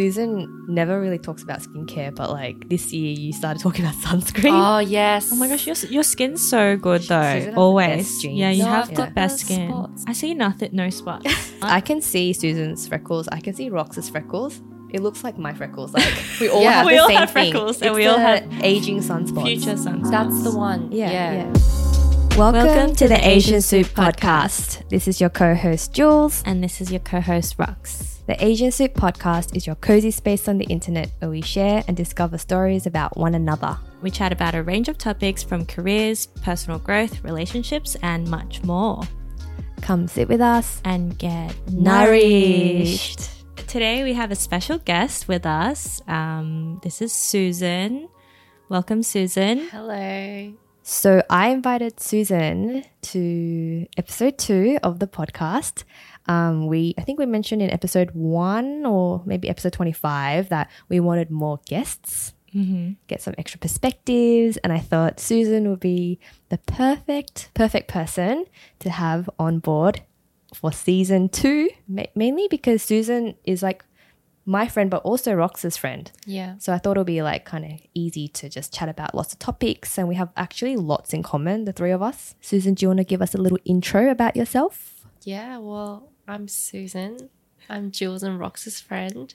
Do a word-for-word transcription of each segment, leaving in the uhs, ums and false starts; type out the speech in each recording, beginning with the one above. Susan never really talks about skincare, but like this year you started talking about sunscreen. Oh, yes. Oh my gosh, your, your skin's so good though. Susan always. Yeah, you no, have yeah. got best skin. Spots. I see nothing, no spots. I can see Susan's freckles. I can see Rox's freckles. It looks like my freckles. Like we all yeah, have the we all same have thing. Freckles, it's and we all have aging sunspots. Future sunspots. That's the one. Yeah. yeah. yeah. Welcome, Welcome to, to the Asian Soup podcast. podcast. This is your co-host Jules, and this is your co-host Rox. The Asian Soup podcast is your cozy space on the internet where we share and discover stories about one another. We chat about a range of topics from careers, personal growth, relationships, and much more. Come sit with us and get nourished. nourished. Today we have a special guest with us. Um, this is Susan. Welcome, Susan. Hello. So I invited Susan to episode two of the podcast. Um, we I think we mentioned in episode one or maybe episode twenty-five that we wanted more guests, mm-hmm. get some extra perspectives, and I thought Susan would be the perfect, perfect person to have on board for season two, ma- mainly because Susan is like my friend but also Rox's friend. Yeah. So I thought it would be like kind of easy to just chat about lots of topics, and we have actually lots in common, the three of us. Susan, do you want to give us a little intro about yourself? Yeah, well, I'm Susan. I'm Jules and Rox's friend.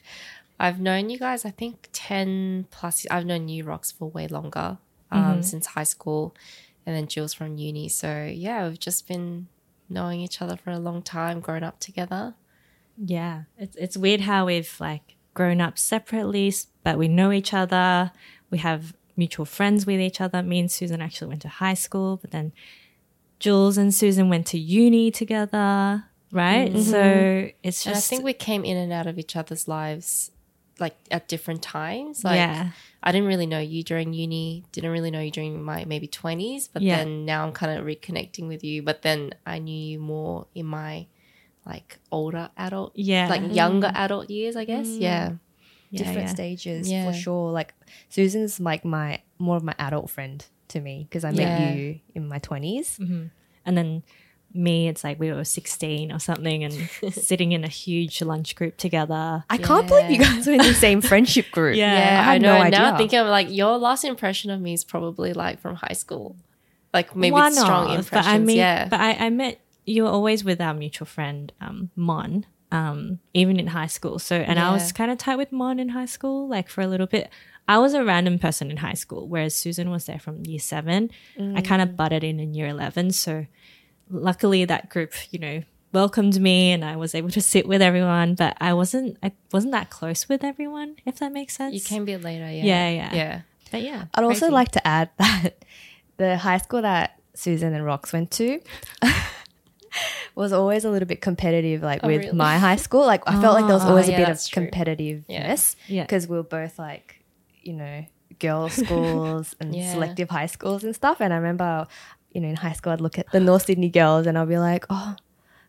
I've known you guys, I think ten plus. I've known you, Rox, for way longer, um, mm-hmm. since high school, and then Jules from uni. So yeah, we've just been knowing each other for a long time, growing up together. Yeah, it's it's weird how we've like grown up separately, but we know each other. We have mutual friends with each other. Me and Susan actually went to high school, but then Jules and Susan went to uni together, right? Mm-hmm. So it's just... And I think we came in and out of each other's lives like at different times. Like, yeah. I didn't really know you during uni, didn't really know you during my maybe twenties, but yeah. then now I'm kind of reconnecting with you. But then I knew you more in my... like older adult, yeah, like younger mm. adult years, I guess. Mm. Yeah. yeah, different yeah. stages yeah. for sure. Like Susan's like my more of my adult friend to me because I yeah. met you in my twenties, mm-hmm. and then me, it's like we were sixteen or something, and sitting in a huge lunch group together. I yeah. can't believe you guys were in the same friendship group. Yeah, yeah I, I know. No idea. Now I'm thinking of like your last impression of me is probably like from high school, like maybe One strong off, impressions. But I mean, yeah, but I, I met. You were always with our mutual friend, um, Mon, um, even in high school. So, and yeah. I was kind of tight with Mon in high school, like for a little bit. I was a random person in high school, whereas Susan was there from year seven. Mm. I kind of butted in in year eleven. So luckily that group, you know, welcomed me and I was able to sit with everyone, but I wasn't, I wasn't that close with everyone, if that makes sense. You came a bit later, yeah. Yeah, yeah. Yeah. But yeah. I'd crazy. also like to add that the high school that Susan and Rox went to was always a little bit competitive, like oh, with really? my high school. Like I oh, felt like there was always oh, yeah, a bit of competitiveness because yeah. yeah. we were both like, you know, girls' schools and yeah. selective high schools and stuff. And I remember, you know, in high school I'd look at the North Sydney girls and I'd be like, oh,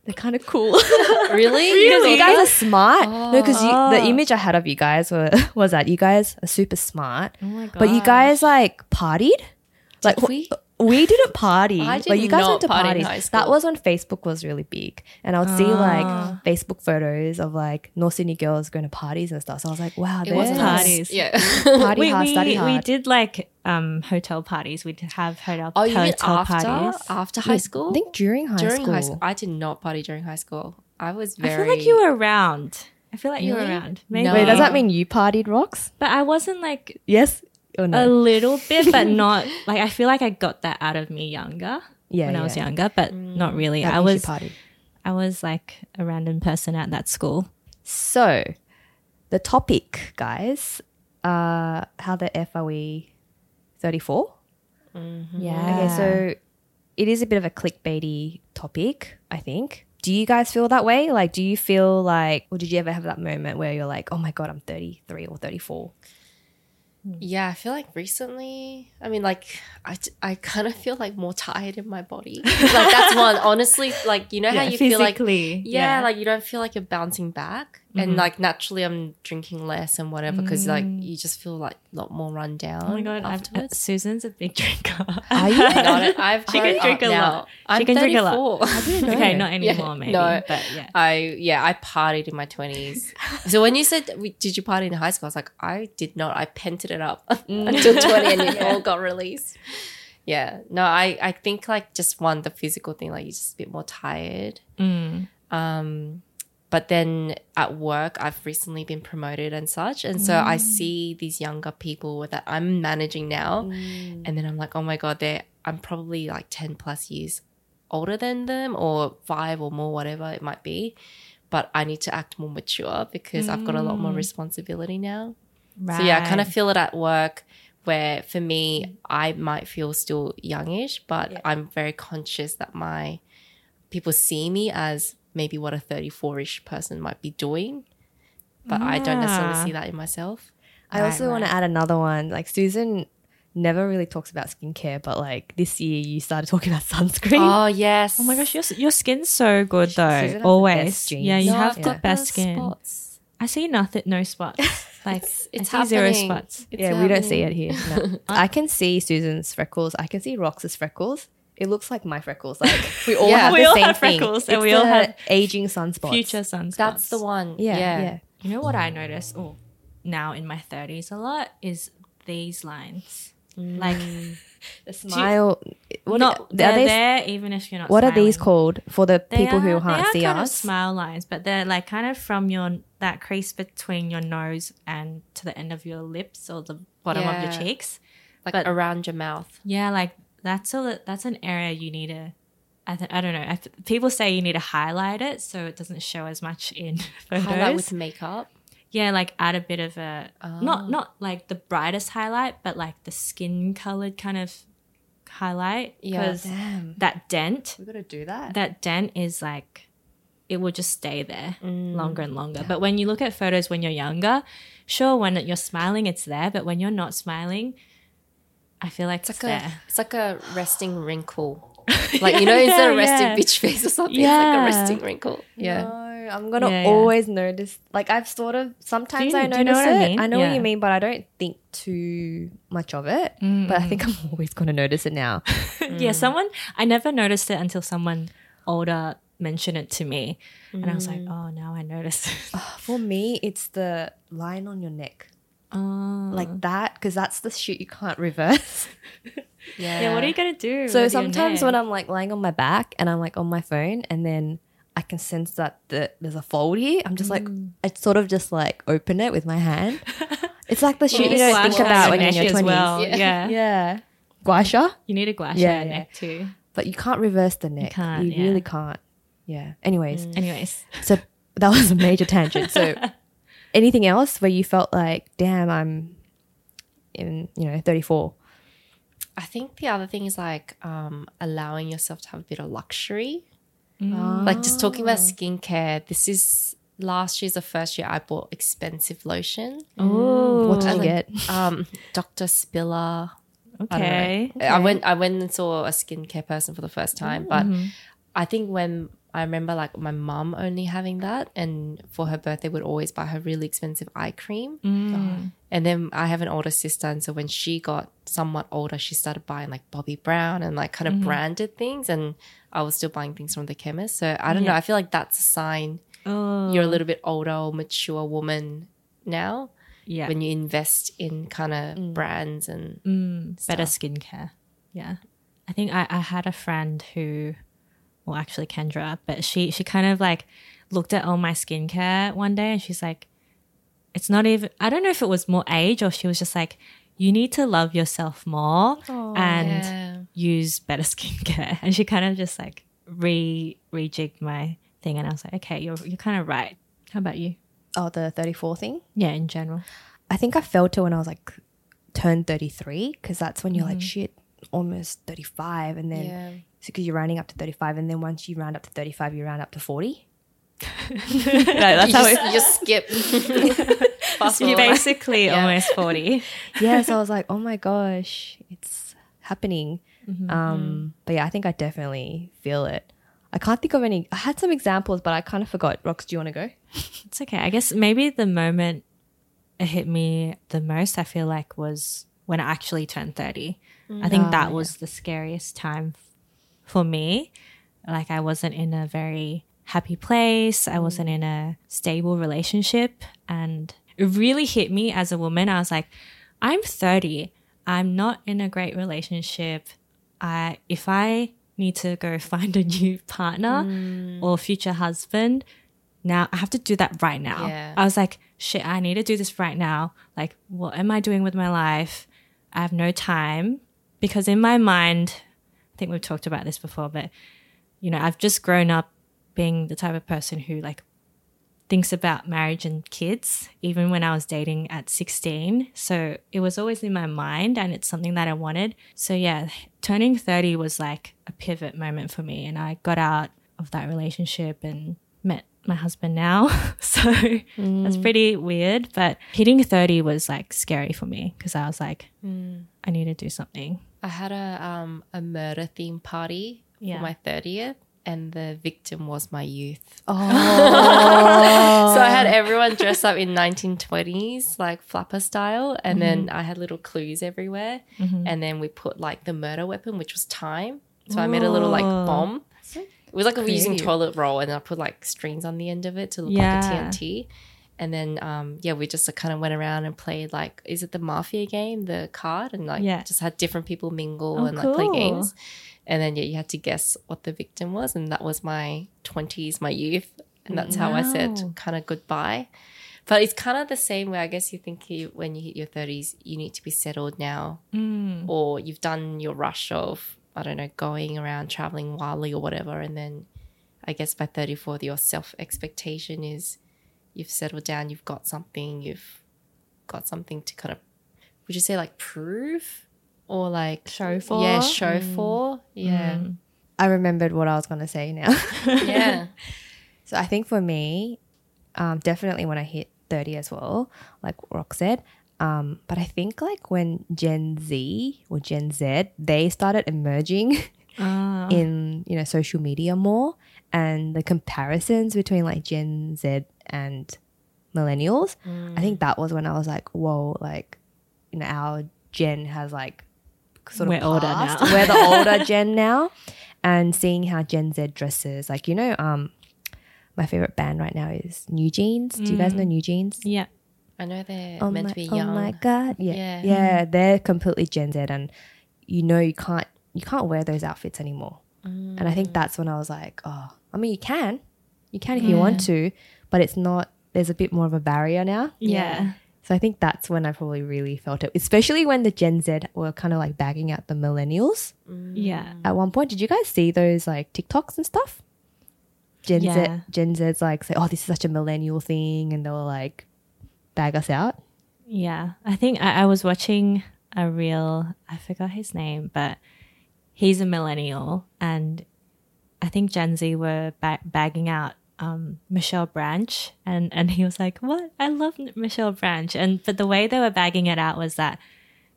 they're kind of cool. Really? Really? You guys are smart. Oh. No, because the image I had of you guys were, was that you guys are super smart. Oh my god! But you guys like partied. Like Did we? We didn't party. I did like you guys not went to party parties. That was when Facebook was really big. And I would ah. see like Facebook photos of like North Sydney girls going to parties and stuff. So I was like, wow, it was parties. Yeah. Party we, hard, we, study hard. We did like um, hotel parties. We'd have hotel, oh, you hotel after, parties. After high school? I think during high during school. During high school. I did not party during high school. I was very... I feel like you were around. I feel like really? you were around. Maybe. No. Wait, does that mean you partied, Rox? But I wasn't like... Yes. No? A little bit, but not like I feel like I got that out of me younger yeah, when yeah. I was younger, but mm. not really. That I was, party. I was like a random person at that school. So, the topic, guys, uh, how the f are we? thirty-four. Mm-hmm. Yeah. Okay, so it is a bit of a clickbaity topic, I think. Do you guys feel that way? Like, do you feel like, or did you ever have that moment where you're like, oh my god, I'm thirty-three or thirty-four? Yeah, I feel like recently, I mean, like, I, I kind of feel like more tired in my body. Like, that's one, honestly, like, you know yeah, how you physically, feel like, yeah, yeah, like you don't feel like you're bouncing back. Mm-hmm. And, like, naturally I'm drinking less and whatever because, mm. like, you just feel, like, a lot more run down. Oh, my God. Afterwards. I've, Susan's a big drinker. Are you? Not it. I've she can drink a now. lot. I'm she can thirty-four. Drink a lot. I didn't know. Okay, not anymore, yeah, maybe. No. But, yeah. I, yeah, I partied in my twenties. So when you said, did you party in high school? I was like, I did not. I pented it up until twenty and it all got released. Yeah. No, I, I think, like, just one, the physical thing, like, you're just a bit more tired. Mm. Um. But then at work, I've recently been promoted and such. And so mm. I see these younger people that I'm managing now. Mm. And then I'm like, oh, my God, they're I'm probably like ten plus years older than them or five or more, whatever it might be. But I need to act more mature because mm. I've got a lot more responsibility now. Right. So, yeah, I kind of feel it at work where for me, I might feel still youngish, but yeah. I'm very conscious that my people see me as maybe what a thirty-four-ish person might be doing, but yeah. I don't necessarily see that in myself. I right, also right. want to add another one. Like, Susan never really talks about skincare, but, like, this year you started talking about sunscreen. Oh, yes. Oh, my gosh, your, your skin's so good, though, Susan always. Yeah, you no, have I've got the best skin. Spots. I see nothing, no spots. Like, it's, it's I see happening. Zero spots. It's yeah, happening. We don't see it here. No. I can see Susan's freckles. I can see Rox's freckles. It looks like my freckles. Like, we all yeah. have the we all same have thing. Freckles, it's and we all have aging sunspots. Future sunspots. That's the one. Yeah, yeah. yeah. You know what I notice oh, now in my thirties a lot is these lines. Mm. Like the smile. You, what not, are, they're are they, there even if you're not What smiling. Are these called for the they people are, who can't see us? They are kind us? Of smile lines, but they're like kind of from your that crease between your nose and to the end of your lips or the bottom yeah. of your cheeks. Like but, around your mouth. Yeah, like. That's a that's an area you need to, I, th- I don't know, I th- people say you need to highlight it so it doesn't show as much in photos. Highlight with makeup? Yeah, like add a bit of a, oh. not not like the brightest highlight, but like the skin-coloured kind of highlight. Yeah, damn. That dent. We've got to do that. That dent is like, it will just stay there mm. longer and longer. Yeah. But when you look at photos when you're younger, sure, when you're smiling, it's there, but when you're not smiling, I feel like it's, it's like there. A, it's like a resting wrinkle. Like, you know, yeah, instead of resting yeah. bitch face or something, yeah. it's like a resting wrinkle. Yeah. No, I'm going to yeah, yeah. always notice. Like, I've sort of, sometimes you, I notice you know what it. I, mean? I know yeah. what you mean, but I don't think too much of it. Mm. But I think I'm always going to notice it now. mm. Yeah, someone, I never noticed it until someone older mentioned it to me. Mm. And I was like, oh, now I notice it. Oh, for me, it's the line on your neck. Oh. Like that, because that's the shit you can't reverse. yeah. yeah. What are you gonna do? So sometimes when I'm like lying on my back and I'm like on my phone, and then I can sense that the, there's a fold here. I'm just mm. like, I sort of just like open it with my hand. It's like the shit well, you don't think about when you're in your twenties. Well. Yeah. yeah, yeah. Guasha. You need a guasha yeah, yeah. neck too. But you can't reverse the neck. You, can't, you yeah. really can't. Yeah. Anyways. Mm. Anyways. So that was a major tangent. So. Anything else where you felt like, damn, I'm in, you know, thirty-four? I think the other thing is like um, allowing yourself to have a bit of luxury. Mm. Oh. Like just talking about skincare, this is last year's the first year I bought expensive lotion. Oh, what did I you like, get? Um, Doctor Spiller. Okay. I, okay. I went I went and saw a skincare person for the first time, mm. but I think when I remember like my mum only having that, and for her birthday would always buy her really expensive eye cream. Mm. And then I have an older sister, and so when she got somewhat older, she started buying like Bobbi Brown and like kind of mm. branded things, and I was still buying things from the chemist. So I don't yeah. know. I feel like that's a sign oh. you're a little bit older or mature woman now yeah. when you invest in kind of mm. brands and mm. better skincare. Yeah. I think I, I had a friend who... Well, actually Kendra, but she she kind of like looked at all my skincare one day and she's like, it's not even, I don't know if it was more age or she was just like, you need to love yourself more oh, and yeah. use better skincare. And she kind of just like re rejigged my thing and I was like, okay, you're you're kind of right. How about you? Oh, the thirty-four thing? Yeah, in general. I think I felt it when I was like turned thirty-three because that's when you're mm-hmm. like, shit, almost thirty-five and then yeah. because you're rounding up to thirty-five and then once you round up to thirty-five you round up to forty. No, that's you how just, it, you just skip so you're basically yeah. almost forty. Yeah, so I was like, oh my gosh, it's happening. Mm-hmm. Um, but yeah, I think I definitely feel it. I can't think of any. I had some examples, but I kind of forgot. Rox, do you want to go? It's okay. I guess maybe the moment it hit me the most, I feel like, was when I actually turned thirty. Mm-hmm. I think that was the scariest time for me. Like, I wasn't in a very happy place. I wasn't in a stable relationship. And it really hit me as a woman. I was like, I'm thirty. I'm not in a great relationship. I, if I need to go find a new partner mm. or future husband, now I have to do that right now. Yeah. I was like, shit, I need to do this right now. Like, what am I doing with my life? I have no time. Because in my mind, I think we've talked about this before, but, you know, I've just grown up being the type of person who, like, thinks about marriage and kids, even when I was dating at sixteen. So it was always in my mind, and it's something that I wanted. So yeah, turning thirty was like a pivot moment for me, and I got out of that relationship and met my husband now. So mm. that's pretty weird, but hitting thirty was like scary for me because I was like, mm. I need to do something. I had a um a murder theme party yeah. for my thirtieth. And the victim was my youth. Oh. So I had everyone dressed up in nineteen twenties, like flapper style. And mm-hmm. then I had little clues everywhere. Mm-hmm. And then we put like the murder weapon, which was time. So Whoa. I made a little like bomb. So it was like we were using toilet roll, and I put like strings on the end of it to look yeah. like a T N T. And then, um, yeah, we just uh, kind of went around and played like, is it the mafia game, the card? And like yeah. just had different people mingle oh, and cool. like play games. And then yeah, you had to guess what the victim was, and that was my twenties, my youth, and that's wow. how I said kind of goodbye. But it's kind of the same way. I guess you think you, when you hit your thirties, you need to be settled now, mm. or you've done your rush of, I don't know, going around traveling wildly or whatever. And then I guess by thirty-four, your self-expectation is you've settled down, you've got something, you've got something to kind of, would you say like prove? Or like show for. Yeah, show mm. for. Yeah. Mm. I remembered what I was going to say now. yeah. So I think for me, um, definitely when I hit thirty as well, like Rox said, um, but I think like when Gen Z or Gen Z, they started emerging oh. in, you know, social media more, and the comparisons between like Gen Z and millennials, mm. I think that was when I was like, whoa, like, you know, our Gen has like sort of we're passed. Older now. We're the older Gen now, and seeing how Gen Z dresses, like, you know, um, my favorite band right now is New Jeans. Mm. Do you guys know New Jeans? Yeah, I know they're oh meant my, to be oh young. Oh my god, yeah, yeah, yeah mm. they're completely Gen Z, and you know you can't you can't wear those outfits anymore. Mm. And I think that's when I was like, oh, I mean, you can, you can if yeah. you want to, but it's not. There's a bit more of a barrier now. Yeah. yeah. So I think that's when I probably really felt it, especially when the Gen Z were kind of like bagging out the millennials. Mm. Yeah. At one point, did you guys see those like TikToks and stuff? Gen yeah. Z, Gen Z's like say, "Oh, this is such a millennial thing," and they were like, "Bag us out." Yeah, I think I, I was watching a reel. I forgot his name, but he's a millennial, and I think Gen Z were ba- bagging out. Um, Michelle Branch, and and he was like, "What? I love Michelle Branch." And but the way they were bagging it out was that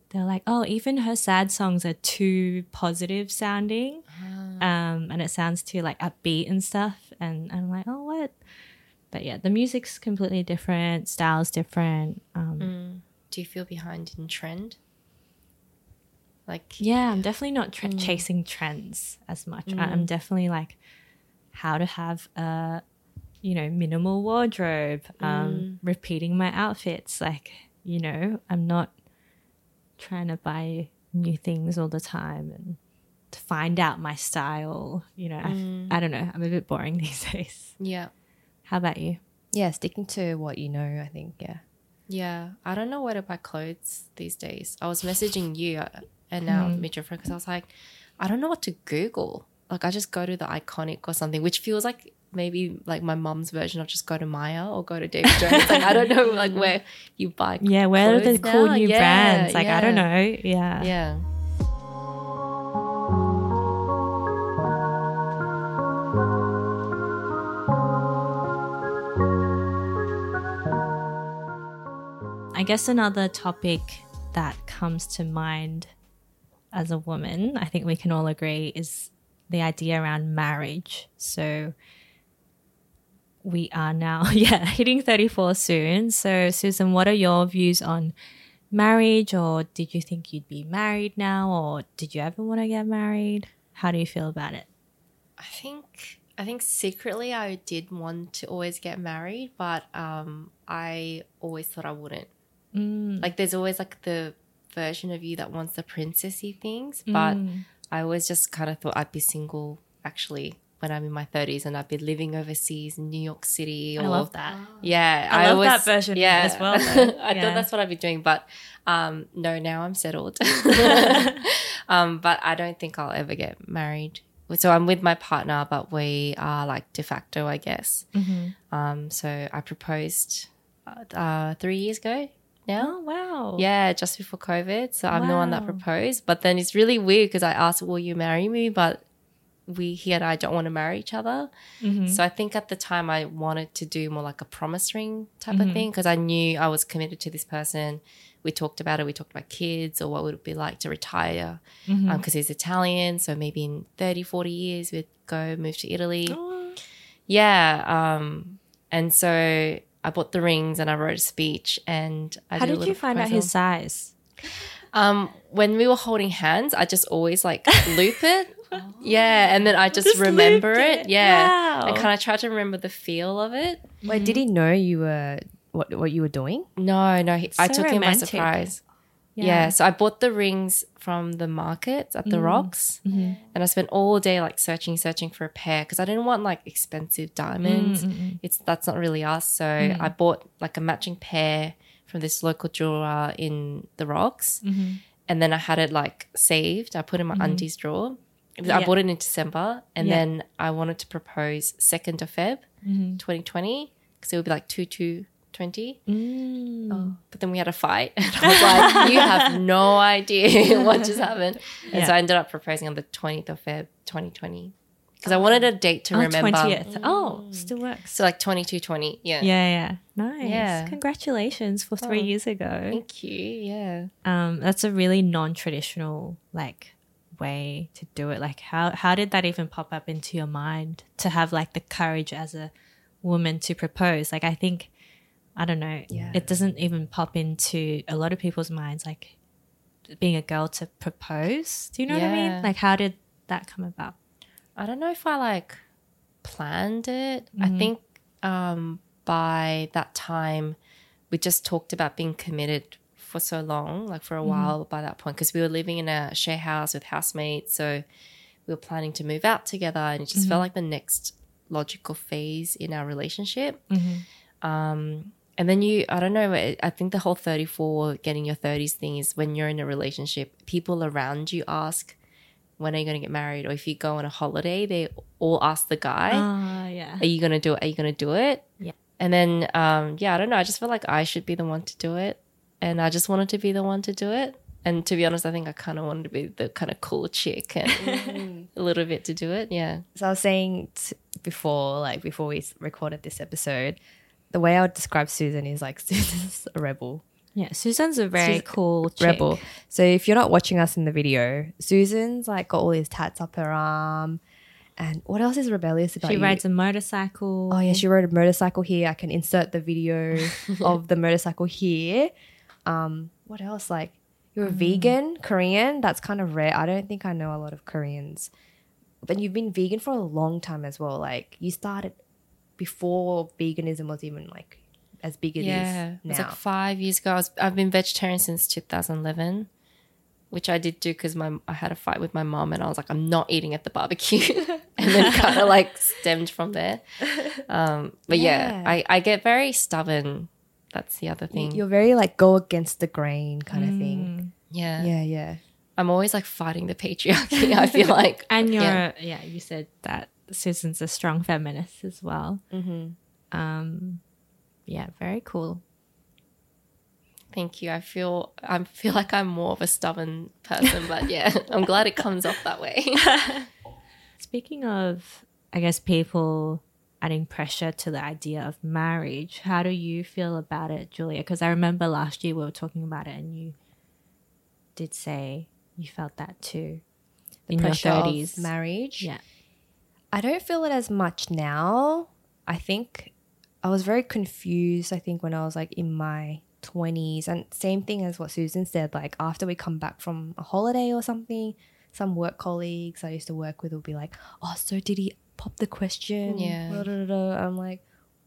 they're like, "Oh, even her sad songs are too positive sounding, oh. um, and it sounds too like upbeat and stuff." And, and I'm like, "Oh, what?" But yeah, the music's completely different, style's different. Um, mm. Do you feel behind in trend? Like, yeah, I'm definitely not tra- mm. chasing trends as much. Mm. I'm definitely like how to have a. you know, minimal wardrobe, um, mm. repeating my outfits. Like, you know, I'm not trying to buy new things all the time and to find out my style. You know, mm. I, I don't know. I'm a bit boring these days. Yeah. How about you? Yeah, sticking to what you know, I think, yeah. Yeah. I don't know where to buy clothes these days. I was messaging you and now mm. Mitchell friend because I was like, I don't know what to Google. Like, I just go to the Iconic or something, which feels like, maybe like my mum's version of just go to Maya or go to David Jones. Like, I don't know, like where you buy. Yeah, where are the cool now? new yeah, brands? Like, yeah. I don't know. Yeah. Yeah. I guess another topic that comes to mind as a woman, I think we can all agree, is the idea around marriage. So we are now, yeah, hitting thirty-four soon. So Susan, what are your views on marriage, or did you think you'd be married now, or did you ever want to get married? How do you feel about it? I think I think secretly I did want to always get married, but um, I always thought I wouldn't. Mm. Like there's always like the version of you that wants the princessy things, but mm. I always just kind of thought I'd be single actually when I'm in my thirties, and I'd be living overseas in New York City. Or, I love that. Yeah. I, I love always, that version yeah, as well. I yeah. thought that's what I'd be doing, but um, no, now I'm settled. um, but I don't think I'll ever get married. So I'm with my partner, but we are like de facto, I guess. Mm-hmm. Um, so I proposed uh, three years ago now. Oh, wow. Yeah, just before COVID. So I'm wow. the one that proposed. But then it's really weird because I asked, will you marry me? But we he and I don't want to marry each other. Mm-hmm. So I think at the time I wanted to do more like a promise ring type mm-hmm. of thing, because I knew I was committed to this person. We talked about it. We talked about kids, or what would it be like to retire, because mm-hmm. um, he's Italian. So maybe in thirty, forty years we'd go move to Italy. Oh. Yeah. Um, and so I bought the rings and I wrote a speech. And I How did, did you find proposal. out his size? Um, when we were holding hands, I just always like loop it. Oh. Yeah, and then I just, just remember it. it. Yeah, wow. And kind of try to remember the feel of it. Wait, mm-hmm. did he know you were what what you were doing? No, no, he, so I took romantic. him by surprise. Yeah. yeah, so I bought the rings from the market at the mm. Rox, mm-hmm. and I spent all day like searching, searching for a pair, because I didn't want like expensive diamonds. Mm-hmm. It's that's not really us. So mm. I bought like a matching pair from this local jeweler in the Rox, mm-hmm. and then I had it like saved. I put it in my mm-hmm. auntie's drawer. I yeah. bought it in December, and yeah. then I wanted to propose second of February, mm-hmm. twenty twenty, because it would be like two two twenty. Mm. Oh. But then we had a fight, and I was like, you have no idea what just happened. Yeah. And so I ended up proposing on the twentieth of February, twenty twenty, because oh. I wanted a date to oh, remember. twentieth. Mm. Oh, still works. So like twenty-two twenty, yeah. Yeah, yeah. Nice. Yeah. Congratulations for three oh. years ago. Thank you, yeah. Um, that's a really non-traditional, like, way to do it. Like how how did that even pop up into your mind to have like the courage as a woman to propose? Like I think I don't know yeah. it doesn't even pop into a lot of people's minds, like being a girl to propose. Do you know yeah. what I mean? Like how did that come about? I don't know if I like planned it. Mm-hmm. I think um by that time we just talked about being committed for so long, like for a while mm. by that point, because we were living in a share house with housemates, so we were planning to move out together, and it just mm-hmm. felt like the next logical phase in our relationship. Mm-hmm. Um, and then you, I don't know, I think the whole thirty-four, getting your thirties thing is when you're in a relationship, people around you ask, when are you going to get married? Or if you go on a holiday, they all ask the guy, uh, yeah. are you going to do it? Are you going to do it? Yeah. And then, um, yeah, I don't know. I just felt like I should be the one to do it. And I just wanted to be the one to do it. And to be honest, I think I kind of wanted to be the kind of cool chick and a little bit to do it, yeah. So I was saying t- before, like before we recorded this episode, the way I would describe Susan is like Susan's a rebel. Yeah, Susan's a very Susan, cool chick. Rebel. So if you're not watching us in the video, Susan's like got all these tats up her arm. And what else is rebellious about she you? She rides a motorcycle. Oh, yeah, she rode a motorcycle here. I can insert the video of the motorcycle here. Um, what else? Like you're a mm. vegan, Korean. That's kind of rare. I don't think I know a lot of Koreans. But you've been vegan for a long time as well. Like you started before veganism was even like as big as yeah. it is now. It was like five years ago. I was, I've been vegetarian since two thousand eleven, which I did do because my I had a fight with my mom and I was like, I'm not eating at the barbecue. And then kind of like stemmed from there. Um, but yeah, yeah I, I get very stubborn. That's the other thing. You're very like go against the grain kind mm. of thing. Yeah. Yeah, yeah. I'm always like fighting the patriarchy, I feel like. And you're, yeah. A, yeah, you said that Susan's a strong feminist as well. Mm-hmm. Um, yeah, very cool. Thank you. I feel I feel like I'm more of a stubborn person, but yeah, I'm glad it comes off that way. Speaking of, I guess, people adding pressure to the idea of marriage, how do you feel about it, Julia? Because I remember last year we were talking about it and you did say you felt that too. the in pressure your thirties. Of marriage. Yeah. I don't feel it as much now. I think I was very confused, I think, when I was like in my twenties. And same thing as what Susan said, like after we come back from a holiday or something, some work colleagues I used to work with will be like, oh, so did he pop the question? Yeah. Blah, blah, blah. I'm like,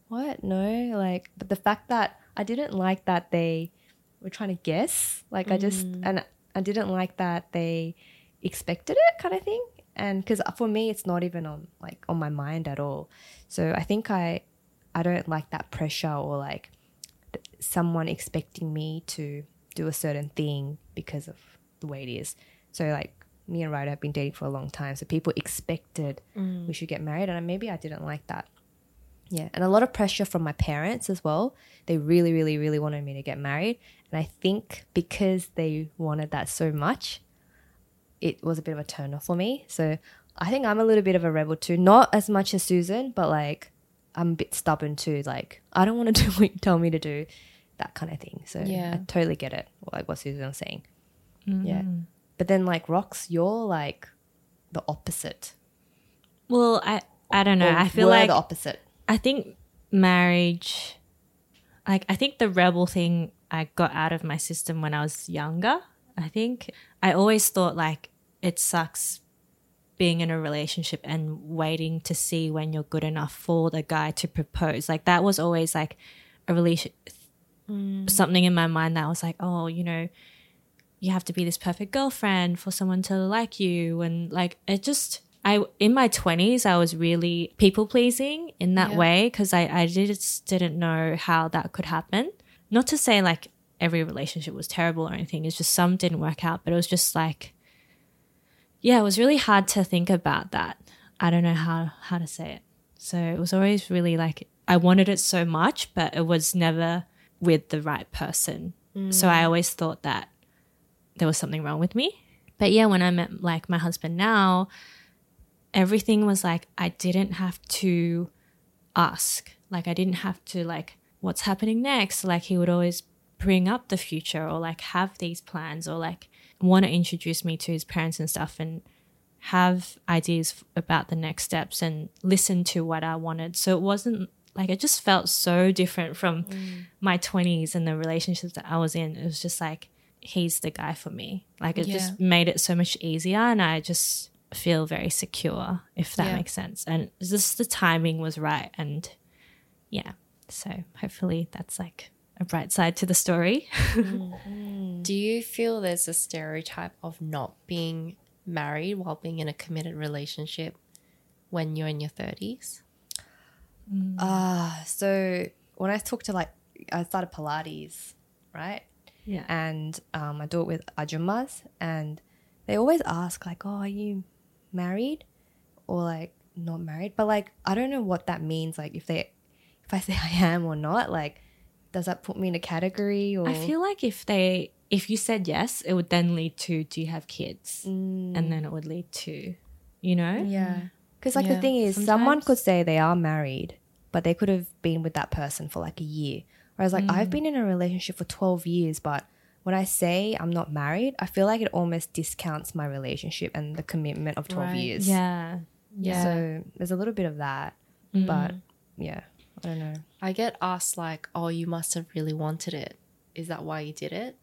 what? No. Like, but the fact that I didn't like that they were trying to guess. Like mm. I just, and I didn't like that they expected it kind of thing. And because for me, it's not even on like on my mind at all. So I think I, I don't like that pressure or like th- someone expecting me to do a certain thing because of the way it is. So like me and Ryder have been dating for a long time. So people expected mm. we should get married, and maybe I didn't like that. Yeah. And a lot of pressure from my parents as well. They really, really, really wanted me to get married. And I think because they wanted that so much, it was a bit of a turn off for me. So I think I'm a little bit of a rebel too. Not as much as Susan, but like I'm a bit stubborn too. Like I don't want to do what you tell me to do, that kind of thing. So yeah. I totally get it, like what Susan was saying. Mm. Yeah. But then like Rox, you're like the opposite. Well, I, I don't know. Or I feel like the opposite. I think marriage, like I think the rebel thing I got out of my system when I was younger. I think I always thought like it sucks being in a relationship and waiting to see when you're good enough for the guy to propose. Like that was always like a relation, mm. something in my mind that was like, oh, you know, you have to be this perfect girlfriend for someone to like you. And like it just, I in my twenties, I was really people pleasing in that yeah. way because I, I just didn't know how that could happen. Not to say like every relationship was terrible or anything. It's just some didn't work out, but it was just like, yeah, it was really hard to think about that. I don't know how, how to say it. So it was always really like I wanted it so much, but it was never with the right person. Mm. So I always thought that there was something wrong with me. But yeah, when I met like my husband now, everything was like I didn't have to ask. Like I didn't have to like what's happening next. Like he would always bring up the future or like have these plans or like want to introduce me to his parents and stuff and have ideas f- about the next steps and listen to what I wanted. So it wasn't like it just felt so different from mm. my twenties and the relationships that I was in. It was just like he's the guy for me. Like it yeah. just made it so much easier, and I just feel very secure, if that yeah. makes sense. And just the timing was right, and yeah, so hopefully that's like a bright side to the story. Mm. Do you feel there's a stereotype of not being married while being in a committed relationship when you're in your thirties? Mm. Uh, so when I talk to like, I started Pilates, right? Yeah. And um, I do it with Ajummas, and they always ask like, oh, are you married or like not married? But like, I don't know what that means. Like if they, if I say I am or not, like, does that put me in a category? Or I feel like if they, if you said yes, it would then lead to, do you have kids? Mm. And then it would lead to, you know? Yeah. Because like yeah. the thing is, sometimes someone could say they are married, but they could have been with that person for like a year. Whereas like mm. I've been in a relationship for twelve years, but when I say I'm not married, I feel like it almost discounts my relationship and the commitment of twelve right. years. Yeah. Yeah. So there's a little bit of that, mm. but yeah. I don't know. I get asked like, oh, you must have really wanted it. Is that why you did it?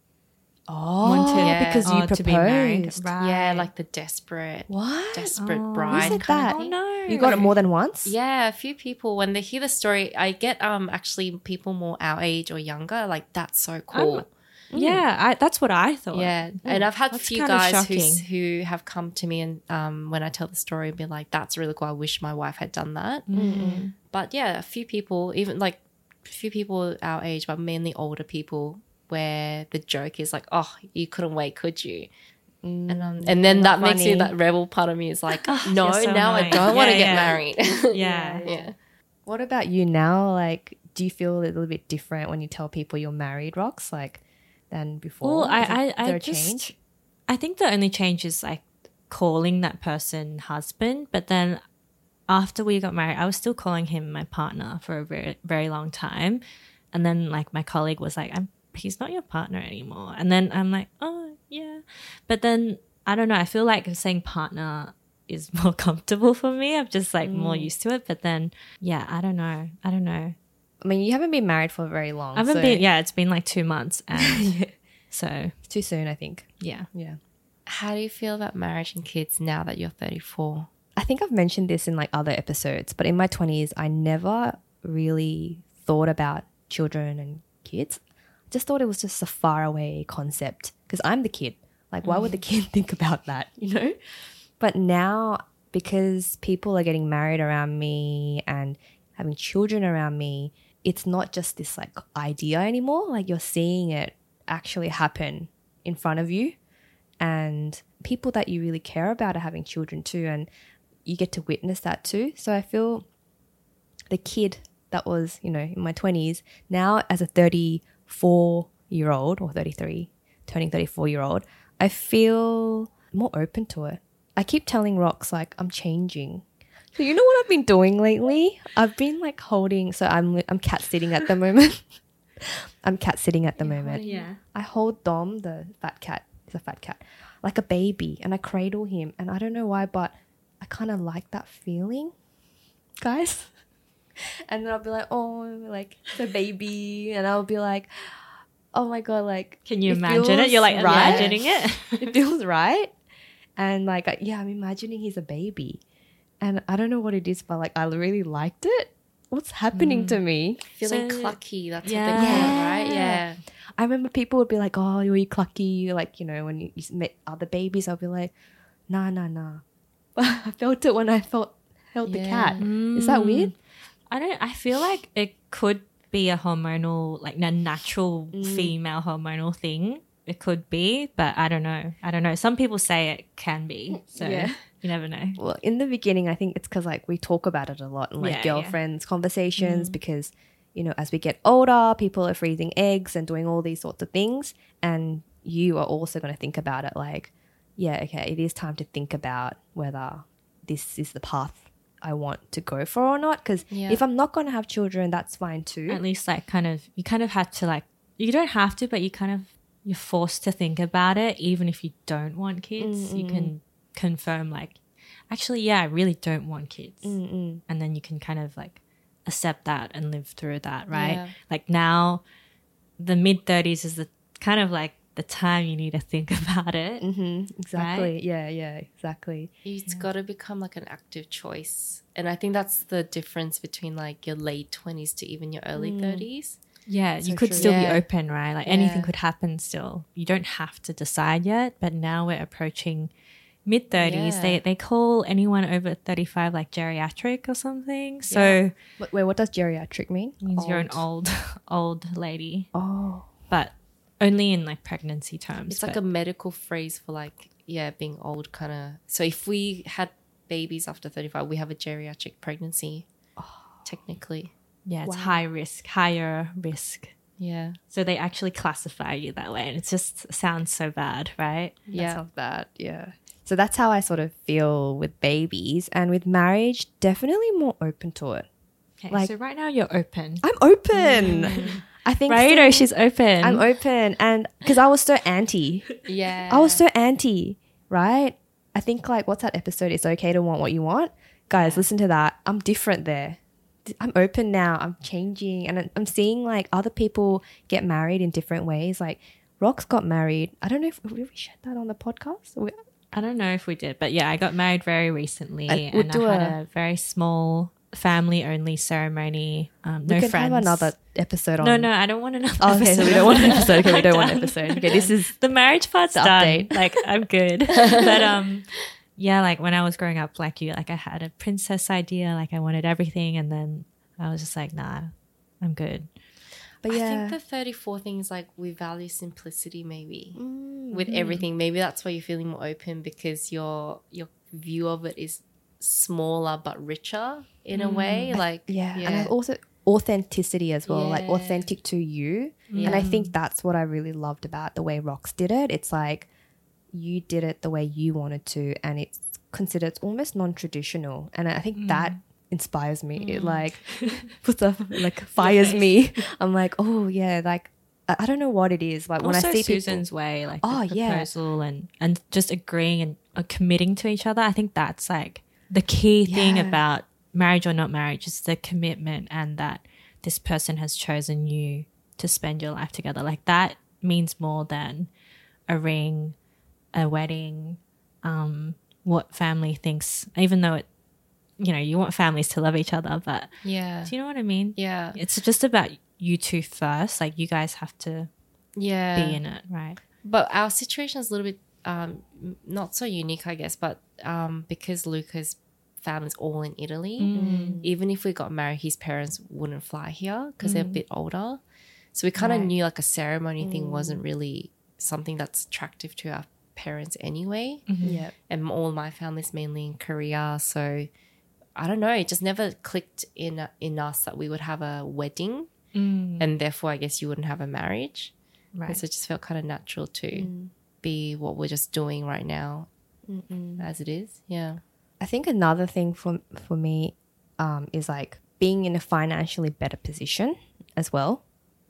Oh, wanted, yeah. because oh, you proposed. To be married. Right. Yeah, like the desperate, what? desperate oh, bride kind that? of thing. Oh, no. You got it more than once? Yeah, a few people, when they hear the story, I get um actually people more our age or younger, like that's so cool. I'm, yeah, I, that's what I thought. Yeah, mm, and I've had a few guys who, who have come to me and um, when I tell the story and be like, that's really cool, I wish my wife had done that. Mm-hmm. But yeah, a few people, even like a few people our age, but mainly older people, where the joke is like, oh, you couldn't wait, could you? Mm, and, um, and then that funny. makes me, that rebel part of me is like, oh, no, so now annoying. I don't yeah, want to yeah. get married. yeah, yeah. yeah. What about you now? Like, do you feel a little bit different when you tell people you're married, Rox? Like, than before? Well, is I, it, I, there I a just, change? I think the only change is like calling that person husband. But then after we got married, I was still calling him my partner for a very, very long time. And then like my colleague was like, I'm, he's not your partner anymore. And then I'm like, oh yeah. But then I don't know, I feel like saying partner is more comfortable for me. I'm just like mm. more used to it. But then, yeah, I don't know. I don't know. I mean, you haven't been married for very long. I haven't so. been, yeah, it's been like two months. And yeah. So. It's too soon, I think. Yeah. Yeah. How do you feel about marriage and kids now that you're thirty-four? I think I've mentioned this in like other episodes, but in my twenties, I never really thought about children and kids. I just thought it was just a faraway concept because I'm the kid. Like, why would the kid think about that, you know? But now, because people are getting married around me and having children around me, it's not just this like idea anymore. Like, you're seeing it actually happen in front of you, and people that you really care about are having children too, and you get to witness that too. So I feel the kid that was, you know, in my twenties, now as a thirty-four-year-old or thirty-three, turning thirty-four-year-old, I feel more open to it. I keep telling Rox, like, I'm changing. So you know what I've been doing lately? I've been like holding, so I'm I'm cat sitting at the moment. I'm cat sitting at the yeah, moment. Yeah. I hold Dom, the fat cat, he's a fat cat, like a baby, and I cradle him. And I don't know why, but I kind of like that feeling, guys. And then I'll be like, oh, like the baby. And I'll be like, oh my God, like. Can you it imagine it? You're like right. imagining it. It feels right. And like, yeah, I'm imagining he's a baby. And I don't know what it is, but like, I really liked it. What's happening mm. to me? Feeling so, clucky, that's yeah. what they call it, right? Yeah. I remember people would be like, oh, you're clucky. Like, you know, when you, you met other babies, I'll be like, nah, nah, nah. But I felt it when I felt, held yeah. the cat. Mm. Is that weird? I don't, I feel like it could be a hormonal, like a natural mm. female hormonal thing. It could be, but I don't know. I don't know. Some people say it can be, so yeah. you never know. Well, in the beginning, I think it's because like we talk about it a lot in like yeah, girlfriends' yeah. conversations mm-hmm. because, you know, as we get older, people are freezing eggs and doing all these sorts of things, and you are also going to think about it like, yeah, okay, it is time to think about whether this is the path I want to go for or not, because yeah. if I'm not going to have children, that's fine too. At least like kind of you kind of have to like you don't have to, but you kind of you're forced to think about it. Even if you don't want kids, mm-mm. you can confirm like, actually, yeah, I really don't want kids. Mm-mm. And then you can kind of like accept that and live through that, right? Yeah. Like now the mid-thirties is the kind of like the time you need to think about it. Mm-hmm. Exactly. Right? Yeah, yeah, exactly. It's yeah. got to become like an active choice. And I think that's the difference between like your late twenties to even your early mm. thirties. Yeah, so you could true. still yeah. be open, right? Like yeah. anything could happen still. You don't have to decide yet, but now we're approaching mid-thirties. Yeah. They they call anyone over thirty-five like geriatric or something. So yeah. wait, wait, what does geriatric mean? It means old. You're an old, old lady. Oh. But only in like pregnancy terms. It's like a medical phrase for like, yeah, being old kind of. So if we had babies after thirty-five, we have a geriatric pregnancy oh. technically. Yeah, it's wow. high risk, higher risk. Yeah. So they actually classify you that way, and it just sounds so bad, right? Yeah. That sounds bad, yeah. So that's how I sort of feel with babies, and with marriage, definitely more open to it. Okay, like, so right now you're open. I'm open. Mm. I think right? So. Oh, she's open. I'm open, and because I was so anti. yeah. I was so anti, right? I think like what's that episode? It's okay to want what you want. Guys, yeah. listen to that. I'm different there. I'm open now, I'm changing, and I'm seeing like other people get married in different ways. Like Rox got married. I don't know if we shared that on the podcast. We, I don't know if we did, but yeah, I got married very recently, I, we'll and I had a, a very small family-only ceremony. Um, no friends. We can have another episode on. No, no, I don't want another oh, okay, episode. Okay, so we don't want an episode. Okay, we don't want an episode. Okay, this is the marriage part's the done. Update. Like I'm good, but um. Yeah, like when I was growing up, like you, like I had a princess idea, like I wanted everything, and then I was just like, nah, I'm good. But yeah. I think the thirty-four thing is like we value simplicity maybe mm-hmm. with everything. Maybe that's why you're feeling more open, because your your view of it is smaller but richer in mm-hmm. a way. Like yeah. yeah, and also authenticity as well, yeah. like authentic to you. Yeah. And I think that's what I really loved about the way Rox did it. It's like, you did it the way you wanted to, and it's considered almost non-traditional, and I think mm. that inspires me. Mm. It like puts up, like fires me. I'm like, oh yeah, like I don't know what it is. Like also when I see Susan's people, way, like oh, the proposal yeah. and, and just agreeing and uh, committing to each other. I think that's like the key yeah. thing about marriage or not marriage is the commitment and that this person has chosen you to spend your life together. Like that means more than a ring, a wedding, um, what family thinks, even though it, you know, you want families to love each other, but yeah, do you know what I mean? Yeah. It's just about you two first, like you guys have to yeah. be in it, right? But our situation is a little bit um, not so unique, I guess, but um, because Luca's family's all in Italy, mm. even if we got married, his parents wouldn't fly here because mm. they're a bit older. So we kind of right. knew like a ceremony mm. thing wasn't really something that's attractive to our parents anyway. Mm-hmm. Yeah. And all my family's mainly in Korea, so I don't know, it just never clicked in in us that we would have a wedding. Mm. And therefore I guess you wouldn't have a marriage, right? And so it just felt kind of natural to mm. be what we're just doing right now. Mm-mm. As it is. Yeah, I think another thing for for me um, is like being in a financially better position as well.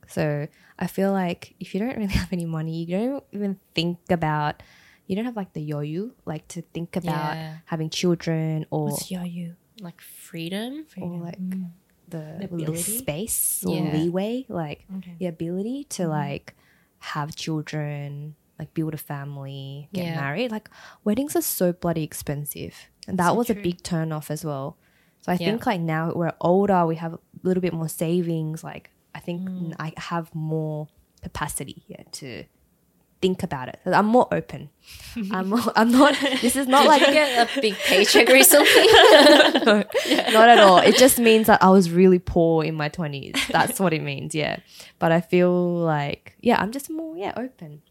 So I feel like if you don't really have any money, you don't even think about, you don't have like the yoyu, like to think about yeah. having children or what's yoyu, like freedom, freedom. Or like mm. the ability. Space or yeah. leeway, like okay. the ability to mm. like have children, like build a family, get yeah. married. Like weddings are so bloody expensive, and that so was true. A big turn off as well. So I yeah. think like now we're older, we have a little bit more savings. Like I think mm. I have more capacity here to think about it. I'm more open. I'm more, I'm not, this is not like, did you get a big paycheck recently? No, yeah. Not at all. It just means that I was really poor in my twenties. That's what it means, yeah. But I feel like, yeah, I'm just more, yeah, open.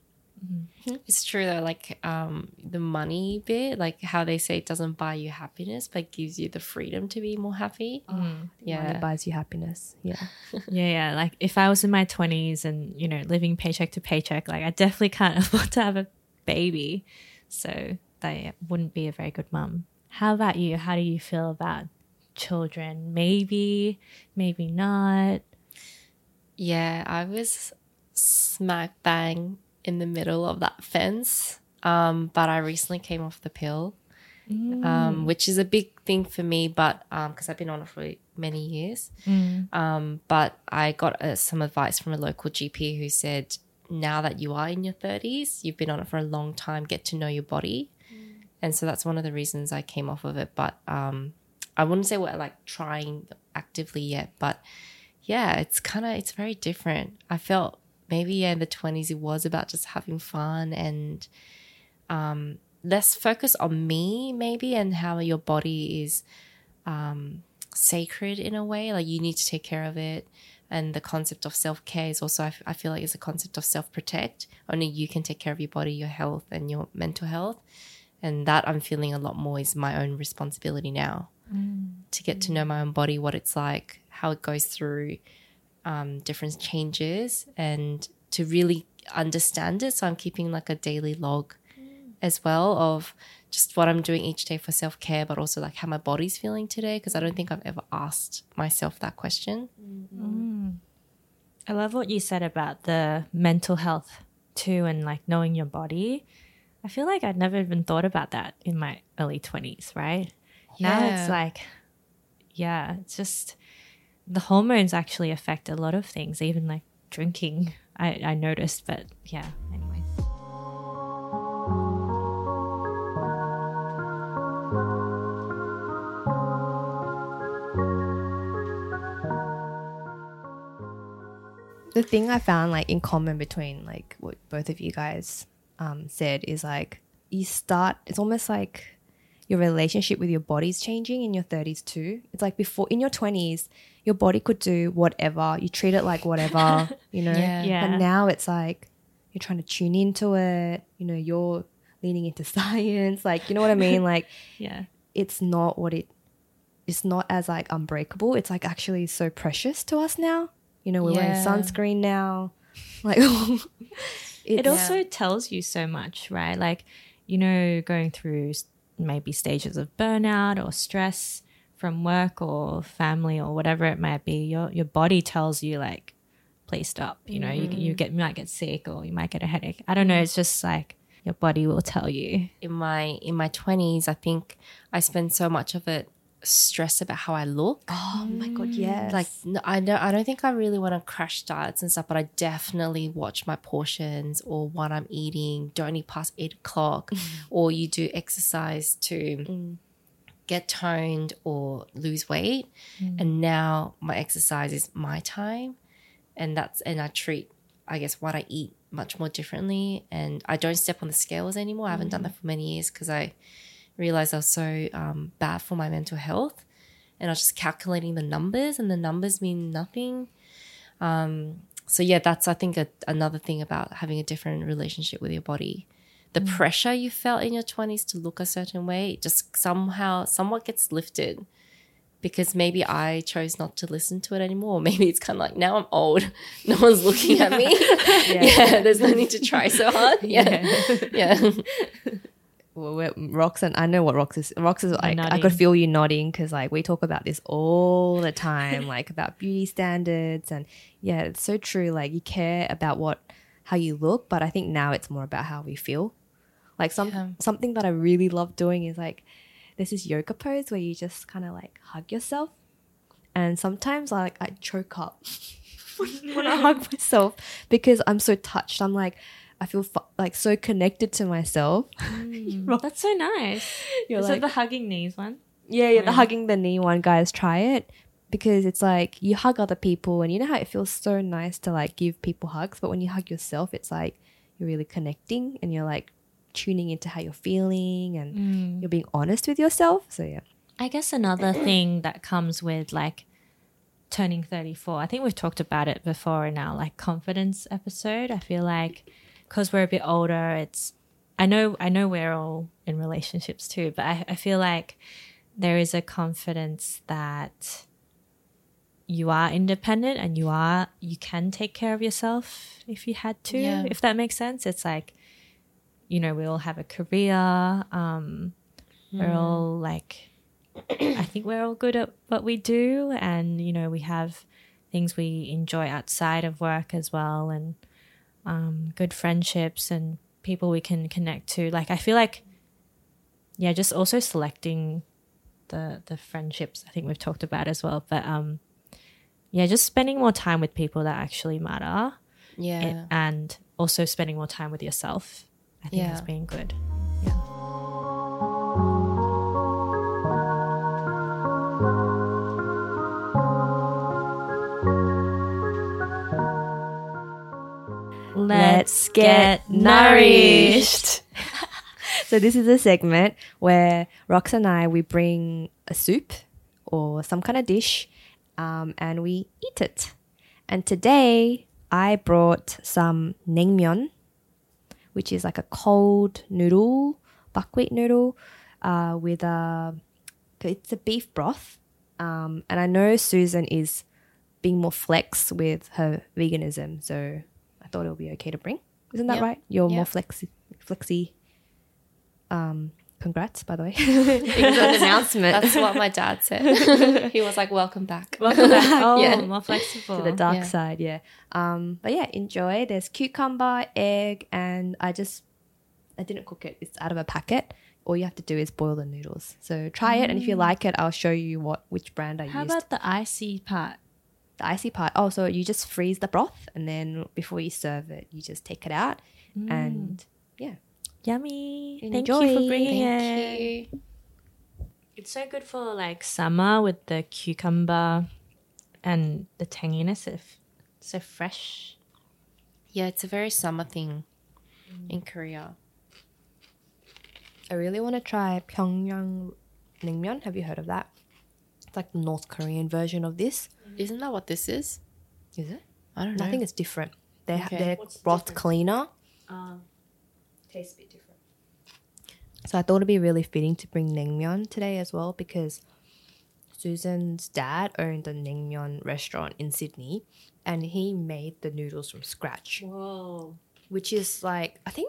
Mm-hmm. It's true though, like um, the money bit, like how they say it doesn't buy you happiness, but gives you the freedom to be more happy. Mm. Yeah. Money buys you happiness. Yeah. yeah, yeah. Like if I was in my twenties and, you know, living paycheck to paycheck, like I definitely can't afford to have a baby. So I wouldn't be a very good mum. How about you? How do you feel about children? Maybe, maybe not. Yeah, I was smack bang in the middle of that fence, um but I recently came off the pill, mm. um which is a big thing for me, but um because I've been on it for many years, mm. um but I got uh, some advice from a local G P who said, now that you are in your thirties, you've been on it for a long time, get to know your body. Mm. And so that's one of the reasons I came off of it, but um I wouldn't say we're like trying actively yet, but yeah, it's kind of it's very different. I felt maybe yeah, in the twenties it was about just having fun and um, less focus on me maybe and how your body is um, sacred in a way. Like you need to take care of it. And the concept of self-care is also, I, f- I feel like it's a concept of self-protect. Only you can take care of your body, your health and your mental health. And that I'm feeling a lot more is my own responsibility now, mm. to get to know my own body, what it's like, how it goes through Um, different changes, and to really understand it. So I'm keeping like a daily log mm. as well of just what I'm doing each day for self-care, but also like how my body's feeling today, because I don't think I've ever asked myself that question. Mm. I love what you said about the mental health too, and like knowing your body. I feel like I'd never even thought about that in my early twenties, right? Yeah. Now it's like, yeah, it's just the hormones actually affect a lot of things, even like drinking, I, I noticed. But yeah, anyway. The thing I found like in common between like what both of you guys um, said is like you start, it's almost like your relationship with your body's changing in your thirties too. It's like before, in your twenties, your body could do whatever. You treat it like whatever, you know. Yeah. Yeah. But now it's like you're trying to tune into it. You know, you're leaning into science. Like, you know what I mean? Like, yeah, it's not what it. It's not as like unbreakable. It's like actually so precious to us now. You know, we're yeah. wearing sunscreen now. Like, it also yeah. tells you so much, right? Like, you know, going through maybe stages of burnout or stress from work or family or whatever it might be, your your body tells you like, placed up. You know, mm. you you get you might get sick or you might get a headache. I don't know. It's just like your body will tell you. In my in my twenties, I think I spent so much of it stressed about how I look. Oh my god, yes. Like no, I don't I don't think I really want to crash diets and stuff, but I definitely watch my portions or what I'm eating. Don't eat past eight o'clock, mm. or you do exercise to mm. get toned or lose weight. Mm. And now my exercise is my time, and that's and I treat, I guess, what I eat much more differently. And I don't step on the scales anymore. Mm. I haven't done that for many years because I realized I was so um, bad for my mental health, and I was just calculating the numbers, and the numbers mean nothing. Um, so yeah, that's I think a, another thing about having a different relationship with your body. The mm. pressure you felt in your twenties to look a certain way just somehow somewhat gets lifted, because maybe I chose not to listen to it anymore. Maybe it's kind of like, now I'm old, no one's looking at me. yeah. yeah, there's no need to try so hard. Yeah, yeah. yeah. Well, Rox, and I know what Rox is. Rox is like, I could feel you nodding, because like we talk about this all the time, like about beauty standards, and yeah, it's so true. Like you care about what how you look, but I think now it's more about how we feel. Like some yeah. something that I really love doing is like there's this yoga pose where you just kind of like hug yourself, and sometimes I, like I choke up when I hug myself because I'm so touched. I'm like. I feel fu- like so connected to myself. Mm, that's so nice. You're Is like, that the hugging knees one? Yeah, yeah, the hugging the knee one, guys, try it. Because it's like you hug other people, and you know how it feels so nice to like give people hugs, but when you hug yourself, it's like you're really connecting, and you're like tuning into how you're feeling, and mm. you're being honest with yourself. So yeah. I guess another thing that comes with like turning thirty-four, I think we've talked about it before in our like confidence episode. I feel like because we're a bit older, it's I know I know we're all in relationships too, but I, I feel like there is a confidence that you are independent, and you are you can take care of yourself if you had to, yeah. if that makes sense. It's like, you know, we all have a career, um, mm. we're all like I think we're all good at what we do, and you know, we have things we enjoy outside of work as well, and Um, good friendships and people we can connect to. Like I feel like, yeah, just also selecting the the friendships I think we've talked about as well. But um, yeah, just spending more time with people that actually matter. Yeah, it, and also spending more time with yourself. I think yeah. that's been good. Yeah. Let's get nourished. So this is a segment where Rox and I, we bring a soup or some kind of dish um, and we eat it. And today I brought some naengmyeon, which is like a cold noodle, buckwheat noodle uh, with a, it's a beef broth. Um, and I know Susan is being more flex with her veganism, so thought it would be okay to bring. Isn't that yep. right? You're yep. more flexi flexi. Um, congrats, by the way. It was an announcement. That's what my dad said. He was like, welcome back. Welcome back. Oh, yeah. More flexible. To the dark yeah. side, yeah. Um, but yeah, enjoy. There's cucumber, egg, and I just, I didn't cook it. It's out of a packet. All you have to do is boil the noodles. So try mm. it, and if you like it, I'll show you what which brand I How used. How about the icy part? The icy part. Oh, so you just freeze the broth, and then before you serve it, you just take it out mm. and yeah. Yummy. Enjoy. Thank you for bringing Thank it. You. It's so good for like summer with the cucumber and the tanginess. It's so fresh. Yeah, it's a very summer thing mm. in Korea. I really want to try Pyongyang naengmyeon. Have you heard of that? It's like the North Korean version of this. Isn't that what this is? Is it? I don't know. I think it's different. They okay. have their broth cleaner. Um, tastes a bit different. So I thought it'd be really fitting to bring naengmyeon today as well, because Susan's dad owned a naengmyeon restaurant in Sydney, and he made the noodles from scratch. Whoa. Which is like, I think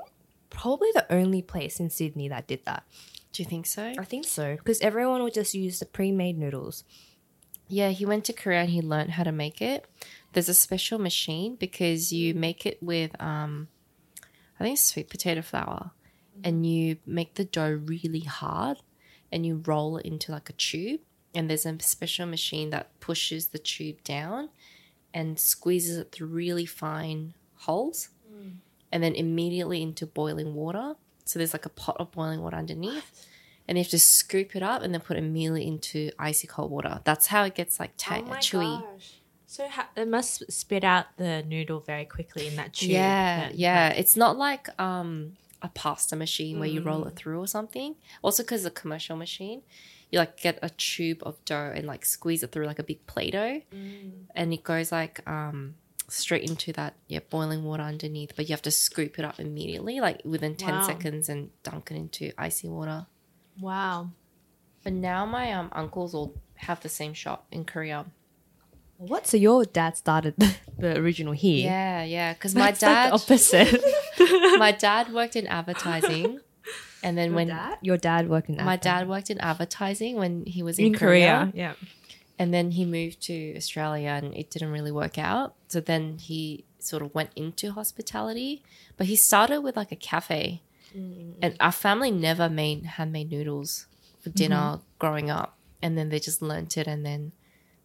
probably the only place in Sydney that did that. Do you think so? I think so, because everyone will just use the pre-made noodles. Yeah, he went to Korea and he learned how to make it. There's a special machine because you make it with, um, I think it's sweet potato flour. And you make the dough really hard and you roll it into like a tube. And there's a special machine that pushes the tube down and squeezes it through really fine holes mm. and then immediately into boiling water. So there's like a pot of boiling water underneath. And you have to scoop it up and then put it immediately into icy cold water. That's how it gets like ta- oh my chewy. Gosh. So ha- it must spit out the noodle very quickly in that tube. Yeah, that, yeah. That- it's not like um, a pasta machine mm. where you roll it through or something. Also because it's a commercial machine. You, like, get a tube of dough and, like, squeeze it through, like, a big Play-Doh. Mm. And it goes, like, um, straight into that, yeah, boiling water underneath. But you have to scoop it up immediately, like, within ten wow. seconds and dunk it into icy water. Wow. But now my um, uncles all have the same shop in Korea. What? So your dad started the original here. Yeah, yeah. Because my dad... Like the opposite. My dad worked in advertising. And then your when dad? your dad worked in my advertising. dad worked in advertising when he was in, in Korea. Korea, yeah, and then he moved to Australia and it didn't really work out. So then he sort of went into hospitality, but he started with like a cafe. Mm-hmm. And our family never made handmade noodles for dinner mm-hmm. growing up, and then they just learnt it and then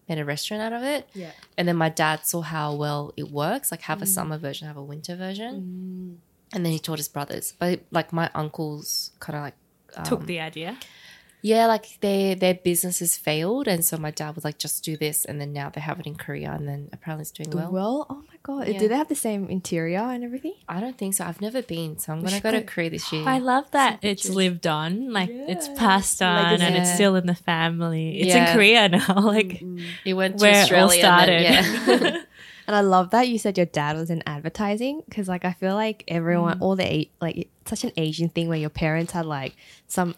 made a restaurant out of it. Yeah, and then my dad saw how well it works, like have mm-hmm. a summer version, have a winter version. Mm-hmm. And then he taught his brothers. But, like, my uncles kind of, like... Um, took the idea? Yeah, like, they, their businesses failed. And so my dad was like, just do this. And then now they have it in Korea. And then apparently it's doing well. Well, oh, my God. Yeah. Do they have the same interior and everything? I don't think so. I've never been. So I'm going to go to Korea this year. I love that it's lived on. Like, yeah. it's passed on like, and yeah. it's still in the family. It's yeah. in Korea now. Like, mm-hmm. it went to where Australia. It all started. And then, yeah. And I love that you said your dad was in advertising because, like, I feel like everyone, mm. all the, like, it's such an Asian thing where your parents had, like, some,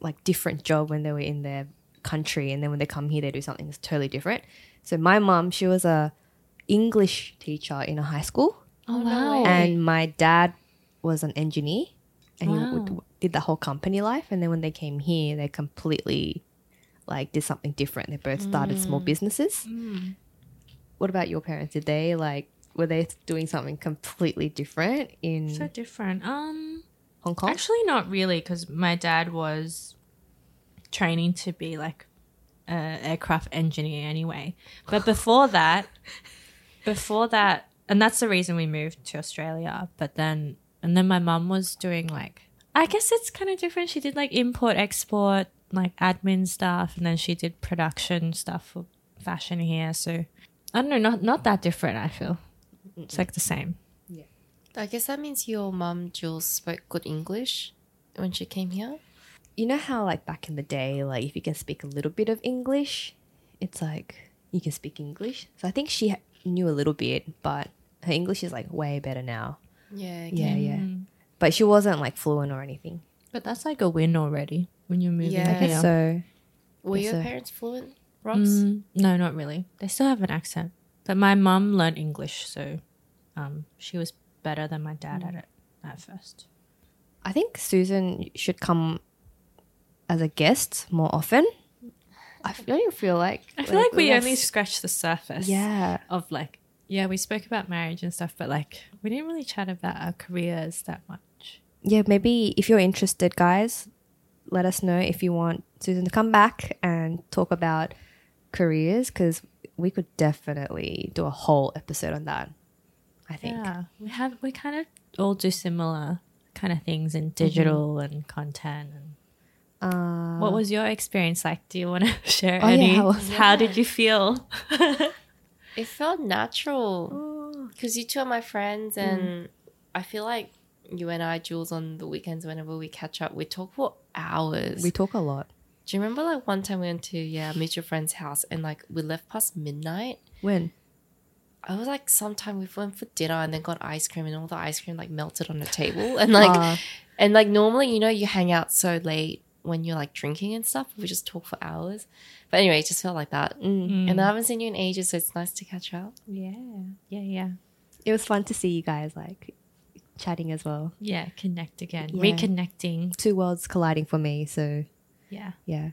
like, different job when they were in their country and then when they come here, they do something that's totally different. So my mum, she was a English teacher in a high school. Oh, wow. And my dad was an engineer and wow. he w- did the whole company life. And then when they came here, they completely, like, did something different. They both started mm. small businesses. Mm. What about your parents? Did they, like, were they doing something completely different in... So different. Um, Hong Kong? Actually, not really, because my dad was training to be, like, an aircraft engineer anyway. But before that, before that, and that's the reason we moved to Australia, but then, and then my mum was doing, like, I guess it's kind of different. She did, like, import, export, like, admin stuff, and then she did production stuff for fashion here, so... I don't know, not not that different, I feel. It's like the same. Yeah. I guess that means your mum, Jules, spoke good English when she came here. You know how, like, back in the day, like, if you can speak a little bit of English, it's like you can speak English. So I think she ha- knew a little bit, but her English is, like, way better now. Yeah. Again. Yeah, yeah. But she wasn't, like, fluent or anything. But that's, like, a win already when you're moving yeah. here. I guess so. Were your so. parents fluent? Rox? Mm, no, not really. They still have an accent. But my mum learned English, so um, she was better than my dad mm. at it at first. I think Susan should come as a guest more often. I don't even feel like... I feel like, like we only scratched the surface yeah. of like... Yeah, we spoke about marriage and stuff, but like we didn't really chat about our careers that much. Yeah, maybe if you're interested, guys, let us know if you want Susan to come back and talk about... careers, because we could definitely do a whole episode on that. I think yeah, we have we kind of all do similar kind of things in digital mm-hmm. and content. And uh, what was your experience like? Do you want to share oh any? Yeah, how, yeah. how did you feel? It felt natural because you two are my friends, and mm. I feel like you and I, Jules, on the weekends whenever we catch up, we talk for hours. We talk a lot. Do you remember like one time we went to, yeah, meet your friend's house and like we left past midnight? When? I was like sometime we went for dinner and then got ice cream and all the ice cream like melted on the table. And like, uh. and like normally, you know, you hang out so late when you're like drinking and stuff. We just talk for hours. But anyway, it just felt like that. Mm. Mm. And I haven't seen you in ages, so it's nice to catch up. Yeah. Yeah, yeah. It was fun to see you guys like chatting as well. Yeah, connect again. Yeah. Reconnecting. Two worlds colliding for me, so... Yeah. Yeah.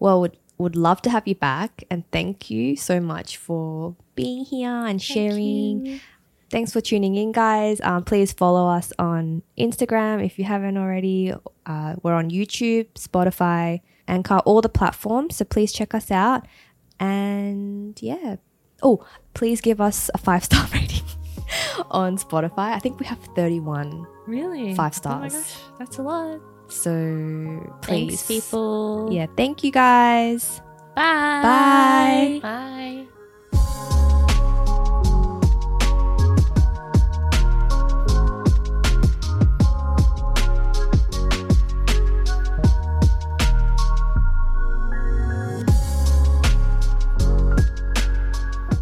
Well, would would love to have you back, and thank you so much for being here and sharing. Thank Thanks for tuning in, guys. Um, please follow us on Instagram if you haven't already. Uh, we're on YouTube, Spotify, Anchor, all the platforms. So please check us out. And yeah. Oh, please give us a five-star rating on Spotify. I think we have thirty-one. Really? Five stars. Oh my gosh, that's a lot. So please. Thanks, people. Yeah, thank you guys. Bye. Bye. Bye.